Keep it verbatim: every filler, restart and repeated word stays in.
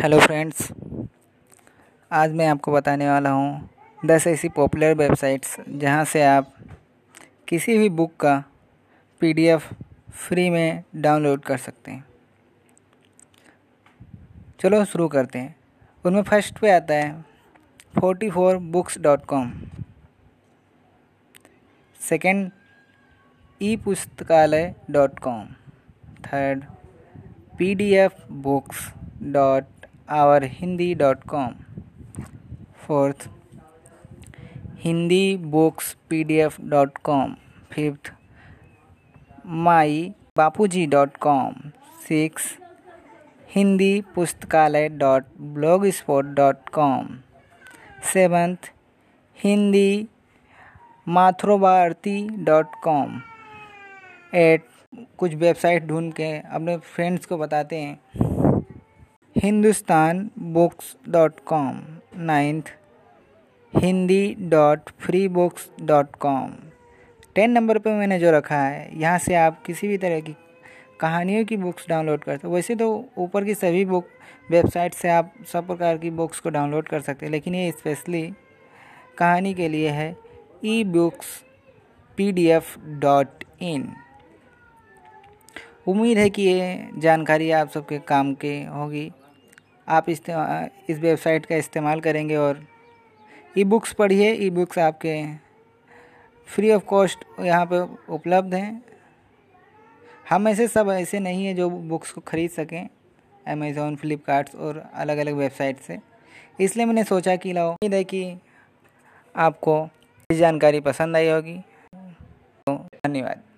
Hello friends, आज मैं आपको बताने वाला हूँ दस ऐसी पॉपुलर वेबसाइट्स जहाँ से आप किसी भी बुक का पीडीएफ फ्री में डाउनलोड कर सकते हैं। चलो शुरू करते हैं। उनमें फर्स्ट पे आता है forty four books dot com, second e Pustakalay dot com, third PDF books dot our Hindi dot com, fourth Hindi books P D F dot com, fifth my Bapu ji dot com, six Hindi Pustakalay dot blog spot dot com, seventh Hindi माथ्रो Bharati dot com. Eight, कुछ website ढूंढ के अपने friends को बताते हैं, Hindustan books dot com, ninth Hindi dot free books dot com. Ten number पे मैंने जो रखा है, यहाँ से आप किसी भी तरह की कहानियों की बुक्स डाउनलोड कर सकते हो। वैसे तो ऊपर की सभी बुक वेबसाइट से आप सब प्रकार की बुक्स को डाउनलोड कर सकते हैं, लेकिन ये स्पेशली कहानी के लिए है e books P D F dot in. उम्मीद है कि ये जानकारी आप सबके काम की होगी। आप इस्तेमाल इस वेबसाइट का इस्तेमाल करेंगे और ई बुक्स पढ़िए। ई बुक्स आपके फ्री ऑफ कॉस्ट यहाँ पर उपलब्ध हैं। हम ऐसे सब ऐसे नहीं हैं जो बुक्स को ख़रीद सकें अमेज़ॉन, फ्लिपकार्ट और अलग अलग वेबसाइट से, इसलिए मैंने सोचा कि लाओ। उम्मीद है कि आपको ये जानकारी पसंद आई होगी। तो धन्यवाद।